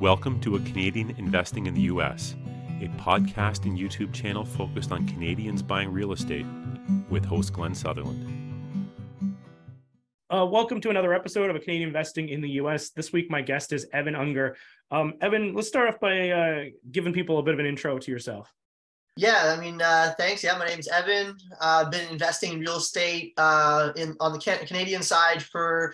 Welcome to A Canadian Investing in the U.S., a podcast and YouTube channel focused on Canadians buying real estate with host Glenn Sutherland. Welcome to another episode of A Canadian Investing in the U.S. This week, my guest is Evan Unger. Evan, let's start off by giving people a bit of an intro to yourself. Yeah, I mean, thanks. Yeah, my name's Evan. I've been investing in real estate on the Canadian side for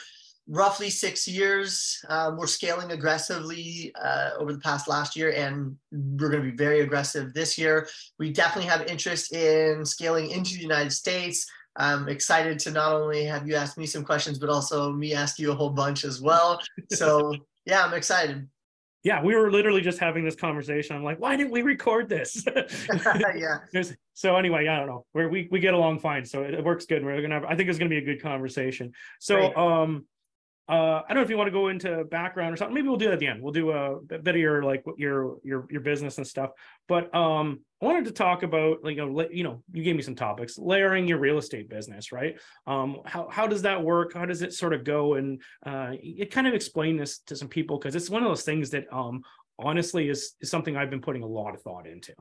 roughly 6 years. We're scaling aggressively over the last year, and we're going to be very aggressive this year. We definitely have interest in scaling into the United States. I'm excited to not only have you ask me some questions, but also me ask you a whole bunch as well. So yeah, I'm excited. Yeah, we were literally just having this conversation. I'm like, why didn't we record this? Yeah. So anyway, I don't know. We get along fine, so it works good. I think it's going to be a good conversation. So right. I don't know if you want to go into background or something. Maybe we'll do that at the end. We'll do a bit of your business and stuff. But I wanted to talk about, you gave me some topics, layering your real estate business, right? How does that work? How does it sort of go? And it kind of explain this to some people, because it's one of those things that honestly is something I've been putting a lot of thought into.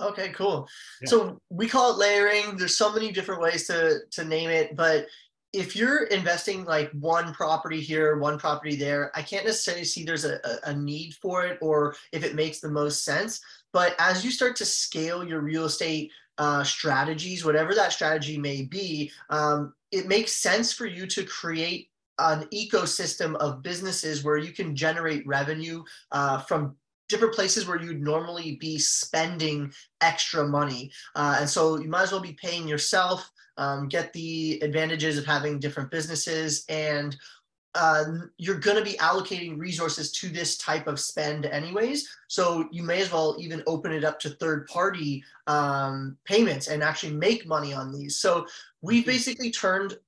Okay, cool. Yeah. So we call it layering. There's so many different ways to name it, but if you're investing like one property here, one property there, I can't necessarily see there's a need for it or if it makes the most sense. But as you start to scale your real estate strategies, whatever that strategy may be, it makes sense for you to create an ecosystem of businesses where you can generate revenue from different places where you'd normally be spending extra money. And so you might as well be paying yourself, get the advantages of having different businesses, and you're going to be allocating resources to this type of spend anyways. So you may as well even open it up to third-party payments and actually make money on these. So we basically turned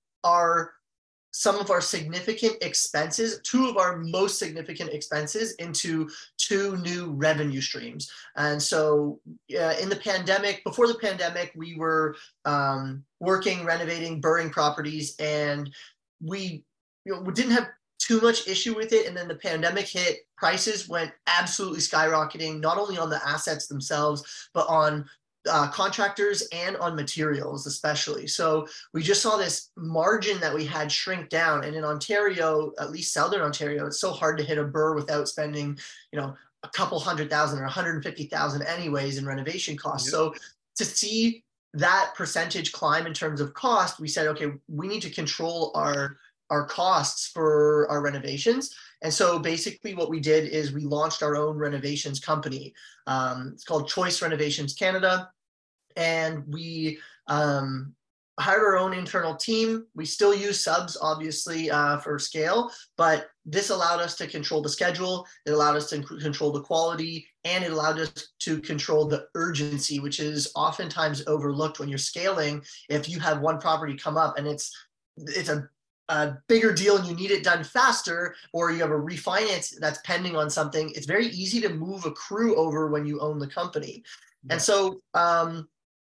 some of our significant expenses, two of our most significant expenses, into two new revenue streams. And so before the pandemic, we were renovating, BRRRRing properties, and we didn't have too much issue with it. And then the pandemic hit, prices went absolutely skyrocketing, not only on the assets themselves, but on contractors and on materials especially. So we just saw this margin that we had shrink down. And in Ontario, at least Southern Ontario, it's so hard to hit a BRRRR without spending, a couple $100,000 or 150,000 anyways in renovation costs. Yep. So to see that percentage climb in terms of cost, we said, okay, we need to control our costs for our renovations. And so basically what we did is we launched our own renovations company. It's called Choice Renovations Canada. And we hired our own internal team. We still use subs, obviously, for scale, but this allowed us to control the schedule. It allowed us to control the quality, and it allowed us to control the urgency, which is oftentimes overlooked when you're scaling. If you have one property come up and it's a bigger deal and you need it done faster, or you have a refinance that's pending on something, it's very easy to move a crew over when you own the company. Yeah. And so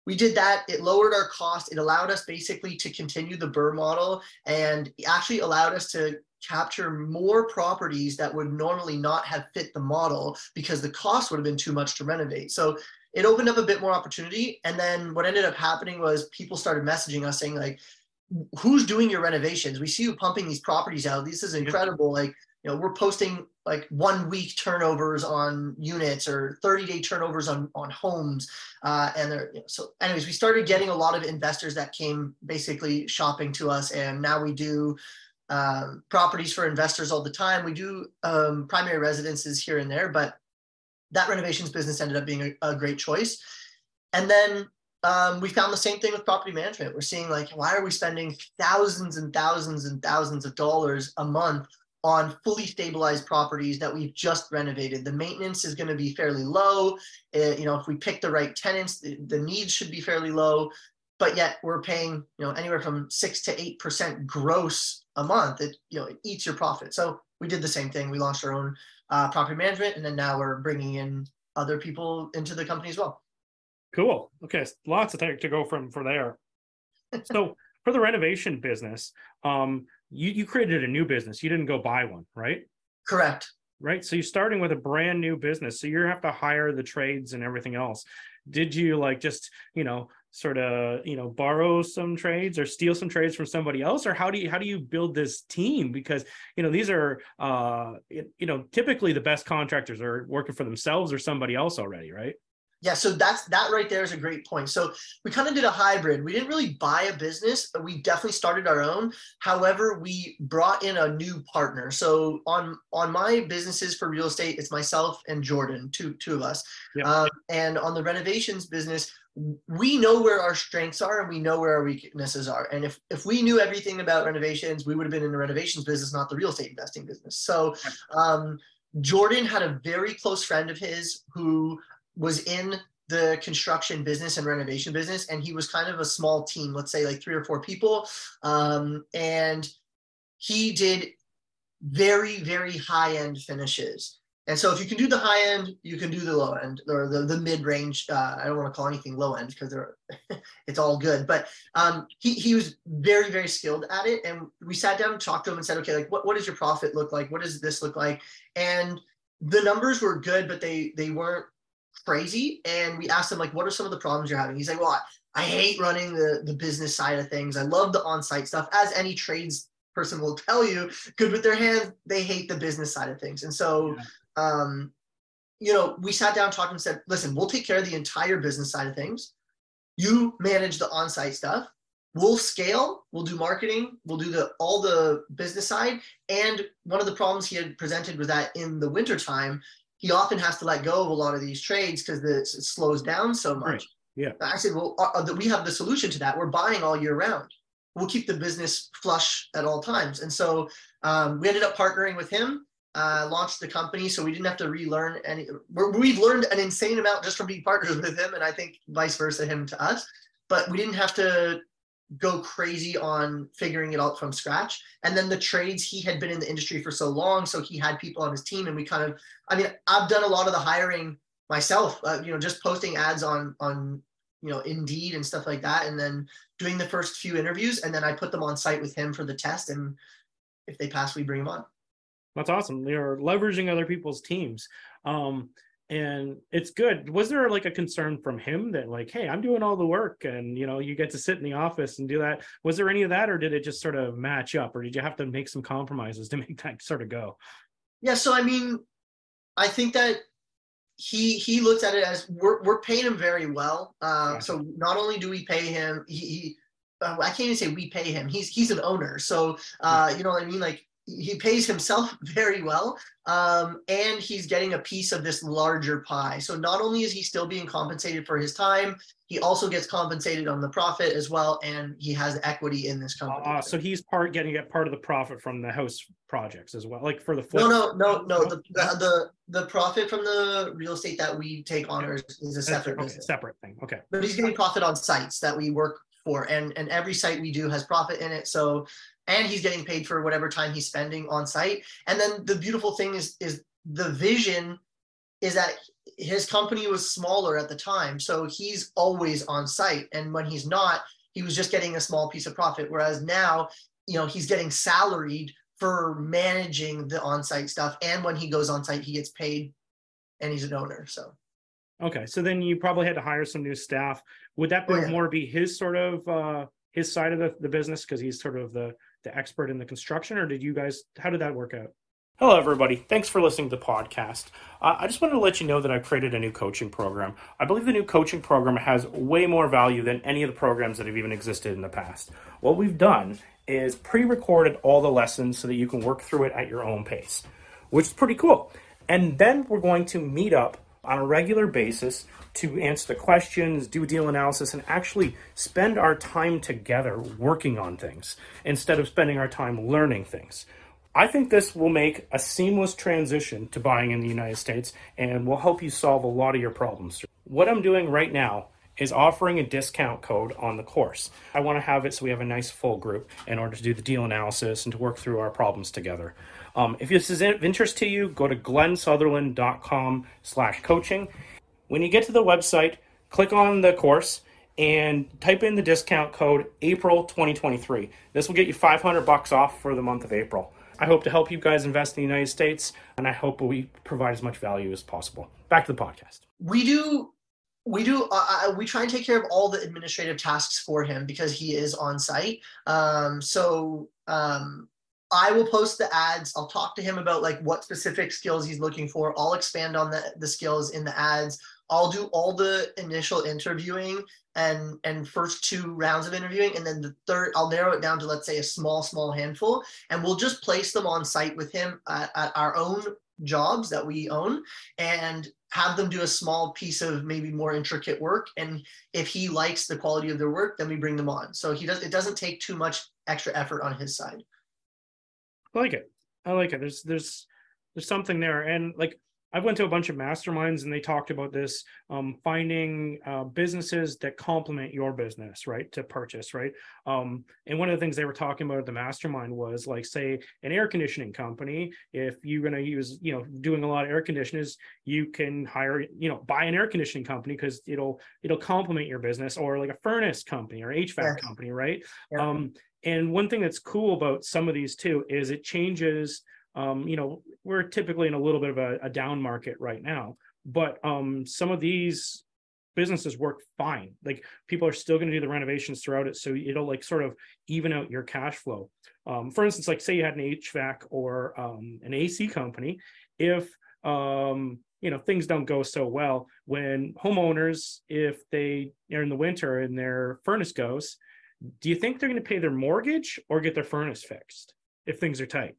we did that. It lowered our cost. It allowed us basically to continue the BRRRR model, and actually allowed us to capture more properties that would normally not have fit the model because the cost would have been too much to renovate. So it opened up a bit more opportunity. And then what ended up happening was people started messaging us saying, like, who's doing your renovations? We see you pumping these properties out. This is incredible. Like, we're posting like 1 week turnovers on units or 30-day turnovers on homes. So anyways, we started getting a lot of investors that came basically shopping to us. And now we do properties for investors all the time. We do primary residences here and there, but that renovations business ended up being a great choice. And then we found the same thing with property management. We're seeing, like, why are we spending thousands and thousands and thousands of dollars a month on fully stabilized properties that we've just renovated? The maintenance is going to be fairly low. If we pick the right tenants, the needs should be fairly low, but yet we're paying, anywhere from 6 to 8% gross a month. It eats your profit. So we did the same thing. We launched our own property management, and then now we're bringing in other people into the company as well. Cool. Okay. Lots of things to go from there. So for the renovation business, you created a new business. You didn't go buy one, right? Correct. right? So you're starting with a brand new business. So you have to hire the trades and everything else. Did you like just, sort of, borrow some trades or steal some trades from somebody else? Or how do you build this team? Because, these are, typically the best contractors are working for themselves or somebody else already, right? Yeah, so that right there is a great point. So we kind of did a hybrid. We didn't really buy a business, but we definitely started our own. However, we brought in a new partner. So on my businesses for real estate, it's myself and Jordan, two of us. Yep. And on the renovations business, we know where our strengths are and we know where our weaknesses are. And if we knew everything about renovations, we would have been in the renovations business, not the real estate investing business. So Jordan had a very close friend of his who was in the construction business and renovation business. And he was kind of a small team, let's say like 3 or 4 people. And he did very, very high-end finishes. And so if you can do the high end, you can do the low end or the mid range. I don't want to call anything low end because it's all good. But he was very, very skilled at it. And we sat down and talked to him and said, okay, like what does your profit look like? What does this look like? And the numbers were good, but they weren't crazy. And we asked him, like, what are some of the problems you're having? He's like, well, I hate running the business side of things. I love the on-site stuff, as any trades person will tell you, good with their hands. They hate the business side of things. And so, we sat down, talked and said, listen, we'll take care of the entire business side of things. You manage the on-site stuff. We'll scale, we'll do marketing, we'll do all the business side. And one of the problems he had presented was that in the wintertime, he often has to let go of a lot of these trades because it slows down so much. Right. Yeah. I said, well, we have the solution to that. We're buying all year round. We'll keep the business flush at all times. And so we ended up partnering with him, launched the company. So we didn't have to relearn any. We've learned an insane amount just from being partners with him. And I think vice versa, him to us. But we didn't have to go crazy on figuring it out from scratch. And then the trades, he had been in the industry for so long. So he had people on his team and we kind of, I've done a lot of the hiring myself, just posting ads on Indeed and stuff like that. And then doing the first few interviews. And then I put them on site with him for the test. And if they pass, we bring them on. That's awesome. They are leveraging other people's teams. And it's good. Was there like a concern from him that like, hey, I'm doing all the work and, you get to sit in the office and do that. Was there any of that or did it just sort of match up or did you have to make some compromises to make that sort of go? Yeah. So, I think that he looks at it as we're paying him very well. Yeah. So not only do we pay him, I can't even say we pay him. He's an owner. So, yeah. You know what I mean? Like, he pays himself very well, and he's getting a piece of this larger pie. So not only is he still being compensated for his time, he also gets compensated on the profit as well, and he has equity in this company. So he's getting part of the profit from the house projects as well, like for the flip. No. The profit from the real estate that we take on is a separate business. Separate thing. Okay. But he's getting profit on sites that we work for, and every site we do has profit in it. So. And he's getting paid for whatever time he's spending on site. And then the beautiful thing is the vision is that his company was smaller at the time. So he's always on site. And when he's not, he was just getting a small piece of profit. Whereas now, he's getting salaried for managing the on-site stuff. And when he goes on site, he gets paid and he's an owner. So. Okay. So then you probably had to hire some new staff. Would that more be his sort of, his side of the business? Cause he's sort of the expert in the construction, or how did that work out? Hello, everybody. Thanks for listening to the podcast. I just wanted to let you know that I've created a new coaching program. I believe the new coaching program has way more value than any of the programs that have even existed in the past. What we've done is pre-recorded all the lessons so that you can work through it at your own pace, which is pretty cool. And then we're going to meet up on a regular basis to answer the questions, do deal analysis, and actually spend our time together working on things instead of spending our time learning things. I think this will make a seamless transition to buying in the United States and will help you solve a lot of your problems. What I'm doing right now is offering a discount code on the course. I want to have it so we have a nice full group in order to do the deal analysis and to work through our problems together. If this is of interest to you, go to glennsutherland.com/coaching. When you get to the website, click on the course and type in the discount code April 2023. This will get you $500 off for the month of April. I hope to help you guys invest in the United States, and I hope we provide as much value as possible. Back to the podcast. We try and take care of all the administrative tasks for him because he is on site. I will post the ads. I'll talk to him about like what specific skills he's looking for. I'll expand on the skills in the ads. I'll do all the initial interviewing and first two rounds of interviewing. And then the third, I'll narrow it down to, let's say, a small handful. And we'll just place them on site with him at our own jobs that we own and have them do a small piece of maybe more intricate work. And if he likes the quality of their work, then we bring them on. So it doesn't take too much extra effort on his side. I like it. I like it. There's something there. And like, I went to a bunch of masterminds and they talked about this, finding businesses that complement your business, right, to purchase, right? And one of the things they were talking about at the mastermind was like, say, an air conditioning company. If you're going to use, doing a lot of air conditioners, you can hire, buy an air conditioning company because it'll complement your business, or like a furnace company or HVAC company, right? Yeah. And one thing that's cool about some of these too is it changes. We're typically in a little bit of a down market right now, but some of these businesses work fine. Like, people are still going to do the renovations throughout it. So it'll like sort of even out your cash flow. For instance, like, say you had an HVAC or an AC company, if, things don't go so well, when homeowners, if they are in the winter and their furnace goes, do you think they're going to pay their mortgage or get their furnace fixed if things are tight?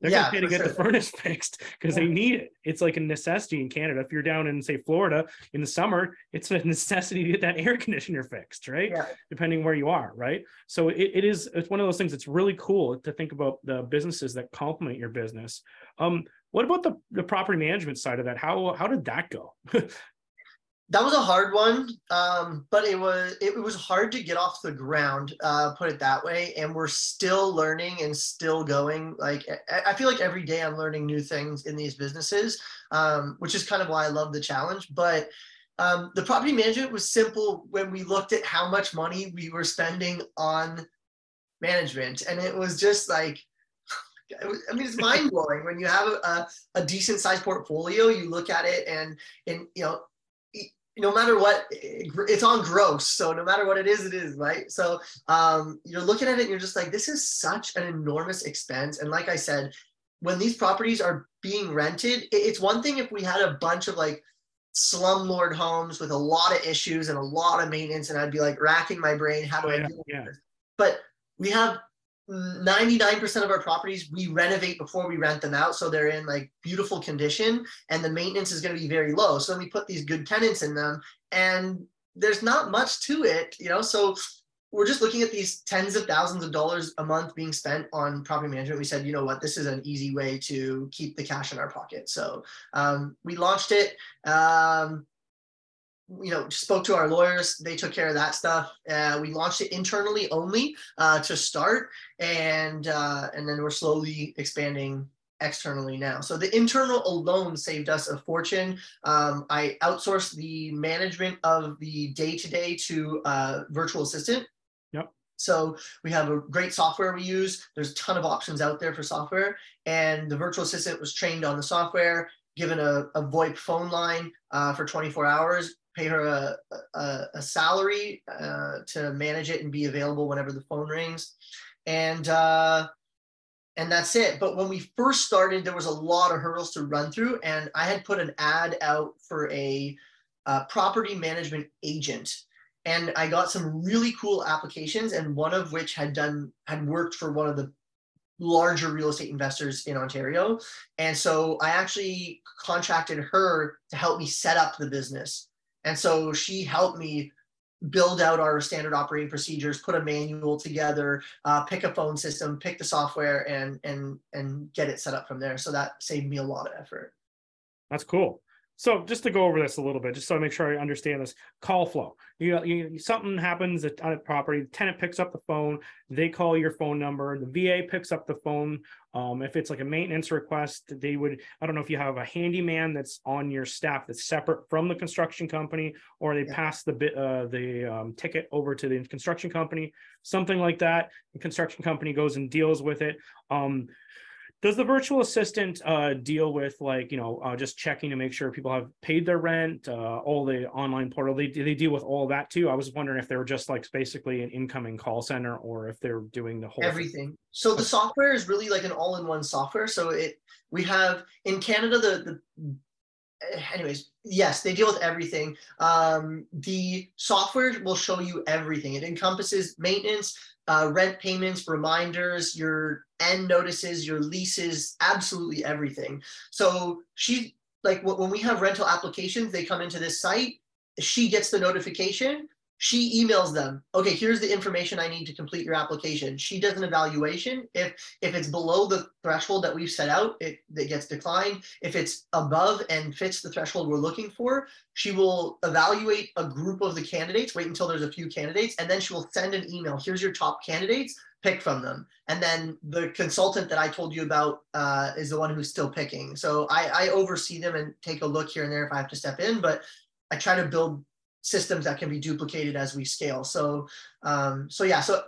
They're going to pay to get the furnace fixed because they need it. It's like a necessity in Canada. If you're down in, say, Florida in the summer, it's a necessity to get that air conditioner fixed, right? Yeah. Depending where you are, right? So it's one of those things that's really cool to think about, the businesses that complement your business. What about the property management side of that? How did that go? That was a hard one, but it was hard to get off the ground, put it that way. And we're still learning and still going. Like, I feel like every day I'm learning new things in these businesses, which is kind of why I love the challenge. But the property management was simple when we looked at how much money we were spending on management. And it was just like, I mean, it's mind blowing when you have a decent sized portfolio. You look at it and no matter what, it's on gross. So no matter what it is, right? So you're looking at it and you're just like, this is such an enormous expense. And like I said, when these properties are being rented, it's one thing if we had a bunch of like slumlord homes with a lot of issues and a lot of maintenance, and I'd be like racking my brain, how do I do this? But we have 99% of our properties we renovate before we rent them out. So they're in like beautiful condition and the maintenance is going to be very low. So then we put these good tenants in them and there's not much to it, so we're just looking at these tens of thousands of dollars a month being spent on property management. We said, this is an easy way to keep the cash in our pocket. So we launched it, spoke to our lawyers, they took care of that stuff. We launched it internally only to start. And then we're slowly expanding externally now. So the internal alone saved us a fortune. I outsourced the management of the day-to-day to a virtual assistant. Yep. So we have a great software we use. There's a ton of options out there for software. And the virtual assistant was trained on the software, given a VoIP phone line for 24 hours. Pay her a salary to manage it and be available whenever the phone rings. And that's it. But when we first started, there was a lot of hurdles to run through. And I had put an ad out for a property management agent. And I got some really cool applications, and one of which had worked for one of the larger real estate investors in Ontario. And so I actually contracted her to help me set up the business. And so she helped me build out our standard operating procedures, put a manual together, pick a phone system, pick the software, and get it set up from there. So that saved me a lot of effort. That's cool. So just to go over this a little bit, just so I make sure I understand this call flow. Something happens at a property, the tenant picks up the phone, they call your phone number, the VA picks up the phone. If it's like a maintenance request, I don't know if you have a handyman that's on your staff that's separate from the construction company, or they pass the ticket over to the construction company, something like that. The construction company goes and deals with it. Does the virtual assistant deal with, like, you know, just checking to make sure people have paid their rent, all the online portal, they deal with all that too? I was wondering if they were just like basically an incoming call center, or if they're doing the whole everything. So the software is really like an all-in-one software. So we have in Canada, anyways, yes, they deal with everything. The software will show you everything. It encompasses maintenance, rent payments, reminders, your end notices, your leases, absolutely everything. So she, like, when we have rental applications, they come into this site, she gets the notification, she emails them, okay, here's the information I need to complete your application. She does an evaluation. If it's below the threshold that we've set out, it gets declined. If it's above and fits the threshold we're looking for, she will evaluate a group of the candidates, wait until there's a few candidates, and then she will send an email. Here's your top candidates, pick from them. And then the consultant that I told you about is the one who's still picking. So I oversee them and take a look here and there if I have to step in, but I try to build systems that can be duplicated as we scale. So, yeah. So,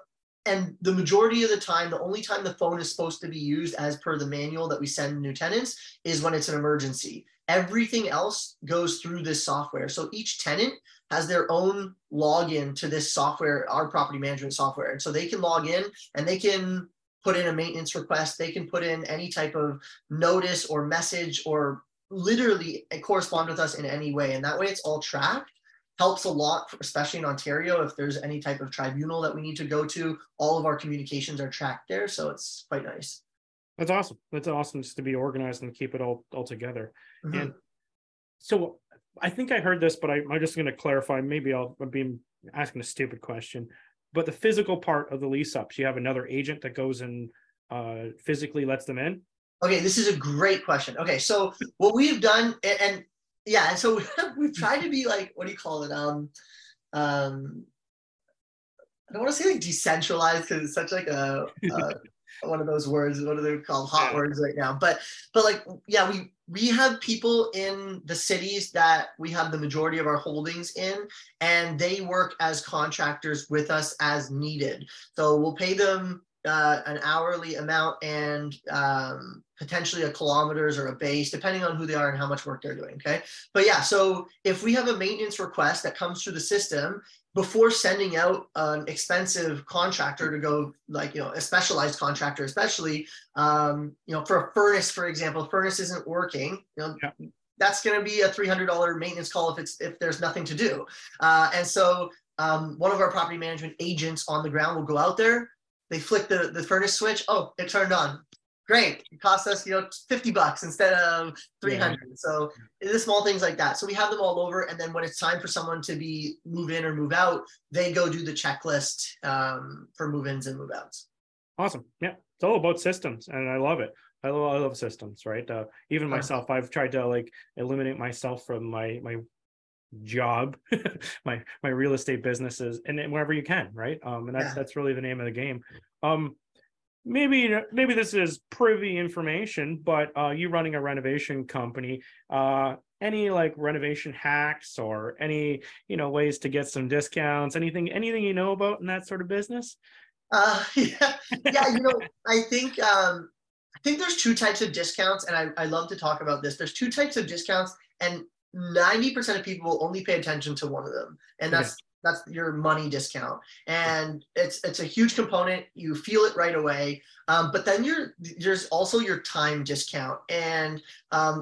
and the majority of the time, the only time the phone is supposed to be used as per the manual that we send new tenants is when it's an emergency. Everything else goes through this software. So each tenant has their own login to this software, our property management software. And so they can log in and they can put in a maintenance request. They can put in any type of notice or message, or literally correspond with us in any way. And that way it's all tracked. Helps a lot, especially in Ontario, if there's any type of tribunal that we need to go to, all of our communications are tracked there. So it's quite nice. That's awesome. That's awesome, just to be organized and keep it all together. Mm-hmm. And so I think I heard this, but I'm just going to clarify, maybe I'll be asking a stupid question, but the physical part of the lease ups, you have another agent that goes and physically lets them in? Okay, this is a great question. Okay, so what we've done, and yeah, and so we've tried to be like, what do you call it? I don't want to say like decentralized, because it's such like a one of those words. What are they called? Hot words right now. But like, yeah, we have people in the cities that we have the majority of our holdings in, and they work as contractors with us as needed. So we'll pay them an hourly amount and potentially a kilometers or a base, depending on who they are and how much work they're doing. Okay. But yeah, so if we have a maintenance request that comes through the system, before sending out an expensive contractor to go, like, you know, a specialized contractor, especially, you know, for a furnace, for example, furnace isn't working, you know, yeah. That's going to be a $300 maintenance call if there's nothing to do. And so one of our property management agents on the ground will go out there. They flick the furnace switch. Oh, it turned on. Great. It cost us, you know, $50 instead of $300. Yeah. So the small things like that. So we have them all over. And then when it's time for someone to be move in or move out, they go do the checklist for move-ins and move-outs. Awesome. Yeah. It's all about systems. And I love it. I love systems, right? Even myself, I've tried to like eliminate myself from my job, my real estate businesses, and then wherever you can, right? And that's really the name of the game. Maybe this is privy information, but you running a renovation company, any like renovation hacks or any, you know, ways to get some discounts, anything you know about in that sort of business? Yeah, you know, I think there's two types of discounts, and I love to talk about this. There's two types of discounts, and 90% of people will only pay attention to one of them. And that's your money discount. And it's a huge component. You feel it right away. But then there's also your time discount. And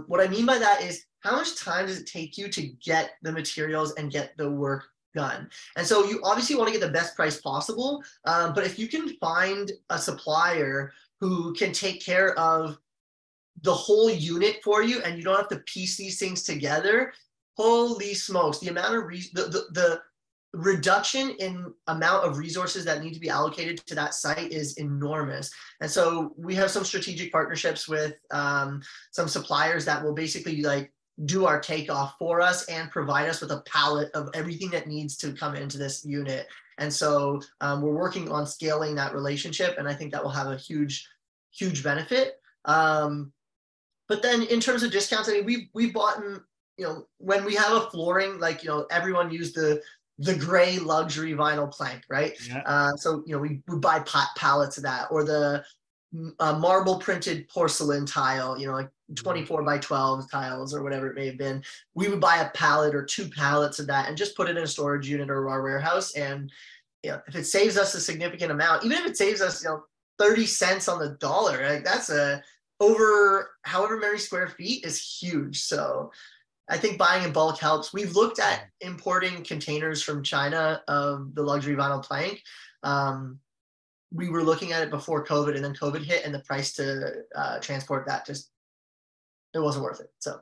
what I mean by that is, how much time does it take you to get the materials and get the work done? And so you obviously want to get the best price possible. But if you can find a supplier who can take care of the whole unit for you, and you don't have to piece these things together, holy smokes, the amount of the reduction in amount of resources that need to be allocated to that site is enormous. And so we have some strategic partnerships with some suppliers that will basically like do our takeoff for us and provide us with a pallet of everything that needs to come into this unit. And so we're working on scaling that relationship, and I think that will have a huge benefit. But then in terms of discounts, I mean, we've bought, you know, when we have a flooring, like, you know, everyone used the gray luxury vinyl plank, right? Yeah. So, you know, we buy pallets of that, or the marble printed porcelain tile, you know, like 24 by 12 tiles or whatever it may have been. We would buy a pallet or two pallets of that and just put it in a storage unit or our warehouse. And, you know, if it saves us a significant amount, even if it saves us, you know, 30 cents on the dollar, like that's a over however many square feet is huge. So I think buying in bulk helps. We've looked at importing containers from China of the luxury vinyl plank. We were looking at it before COVID, and then COVID hit, and the price to transport that just, it wasn't worth it. So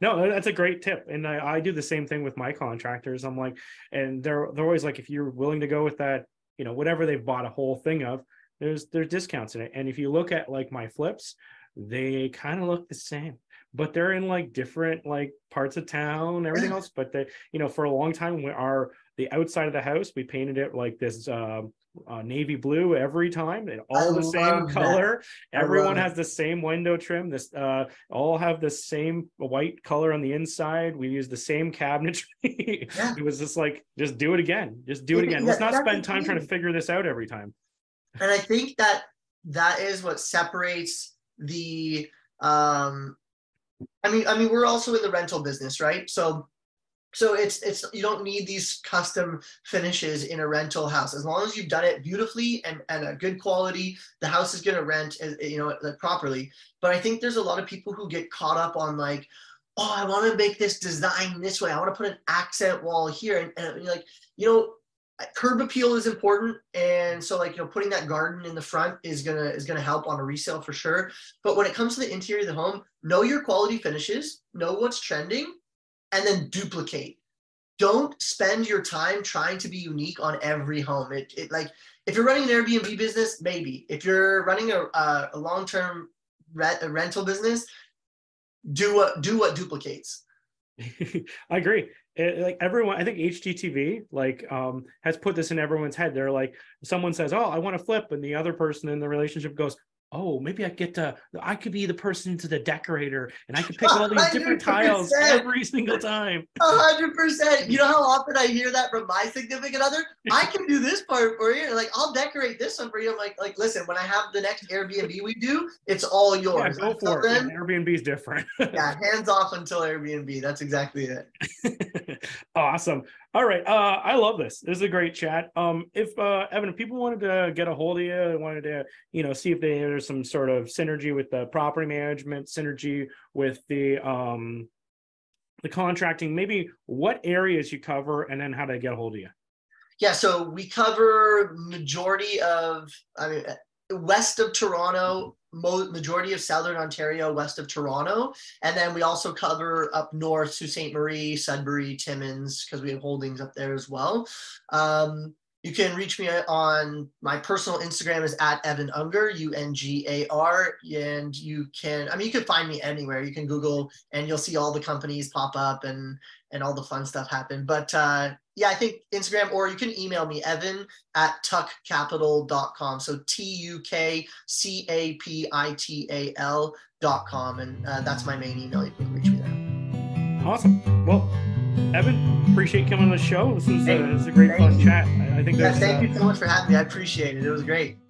no, that's a great tip. And I do the same thing with my contractors. I'm like, and they're always like, if you're willing to go with that, you know, whatever they've bought a whole thing of, there's discounts in it. And if you look at like my flips, they kind of look the same, but they're in like different like parts of town, everything else. But they, you know, for a long time, the outside of the house, we painted it like this navy blue every time, and all the same color. Everyone has the same window trim. This all have the same white color on the inside. We use the same cabinetry. Yeah. It was just like, just do it again. Just do it again. Let's not spend time trying to figure this out every time. And I think that that is what separates the, I mean, we're also in the rental business, right? So it's, you don't need these custom finishes in a rental house. As long as you've done it beautifully and a good quality, the house is going to rent, you know, properly. But I think there's a lot of people who get caught up on like, oh, I want to make this design this way. I want to put an accent wall here. And like, you know, curb appeal is important, and so like, you know, putting that garden in the front is gonna help on a resale for sure. But when it comes to the interior of the home, know your quality finishes, know what's trending, and then duplicate. Don't spend your time trying to be unique on every home. It like, if you're running an Airbnb business, maybe. If you're running a long-term rental business, do what duplicates. I agree. Like everyone, I think HGTV like has put this in everyone's head. They're like, someone says, "Oh, I want to flip," and the other person in the relationship goes, "Oh, maybe I could be the person to the decorator, and I could pick all these different tiles every single time." 100%. You know how often I hear that from my significant other? I can do this part for you. Like, I'll decorate this one for you. I'm like, listen, when I have the next Airbnb we do, it's all yours. Yeah, go for it. Yeah, Airbnb is different. Yeah, hands off until Airbnb. That's exactly it. Awesome. All right. I love this. This is a great chat. Evan, if people wanted to get a hold of you, wanted to, you know, see if there's some sort of synergy with the property management, synergy with the contracting, maybe what areas you cover and then how to get a hold of you. Yeah. So we cover majority of, west of Toronto, majority of Southern Ontario, west of Toronto. And then we also cover up north, Sault Ste. Marie, Sudbury, Timmins, because we have holdings up there as well. You can reach me on my personal Instagram is @EvanUnger, UNGAR. And you can find me anywhere. You can Google and you'll see all the companies pop up and all the fun stuff happen. But yeah, I think Instagram, or you can email me, evan@tukcapital.com. So tukcapital.com. And that's my main email. You can reach me there. Awesome. Well, Evan, appreciate coming on the show. This was a great fun chat. I think that's, thank you so much for having me. I appreciate it. It was great.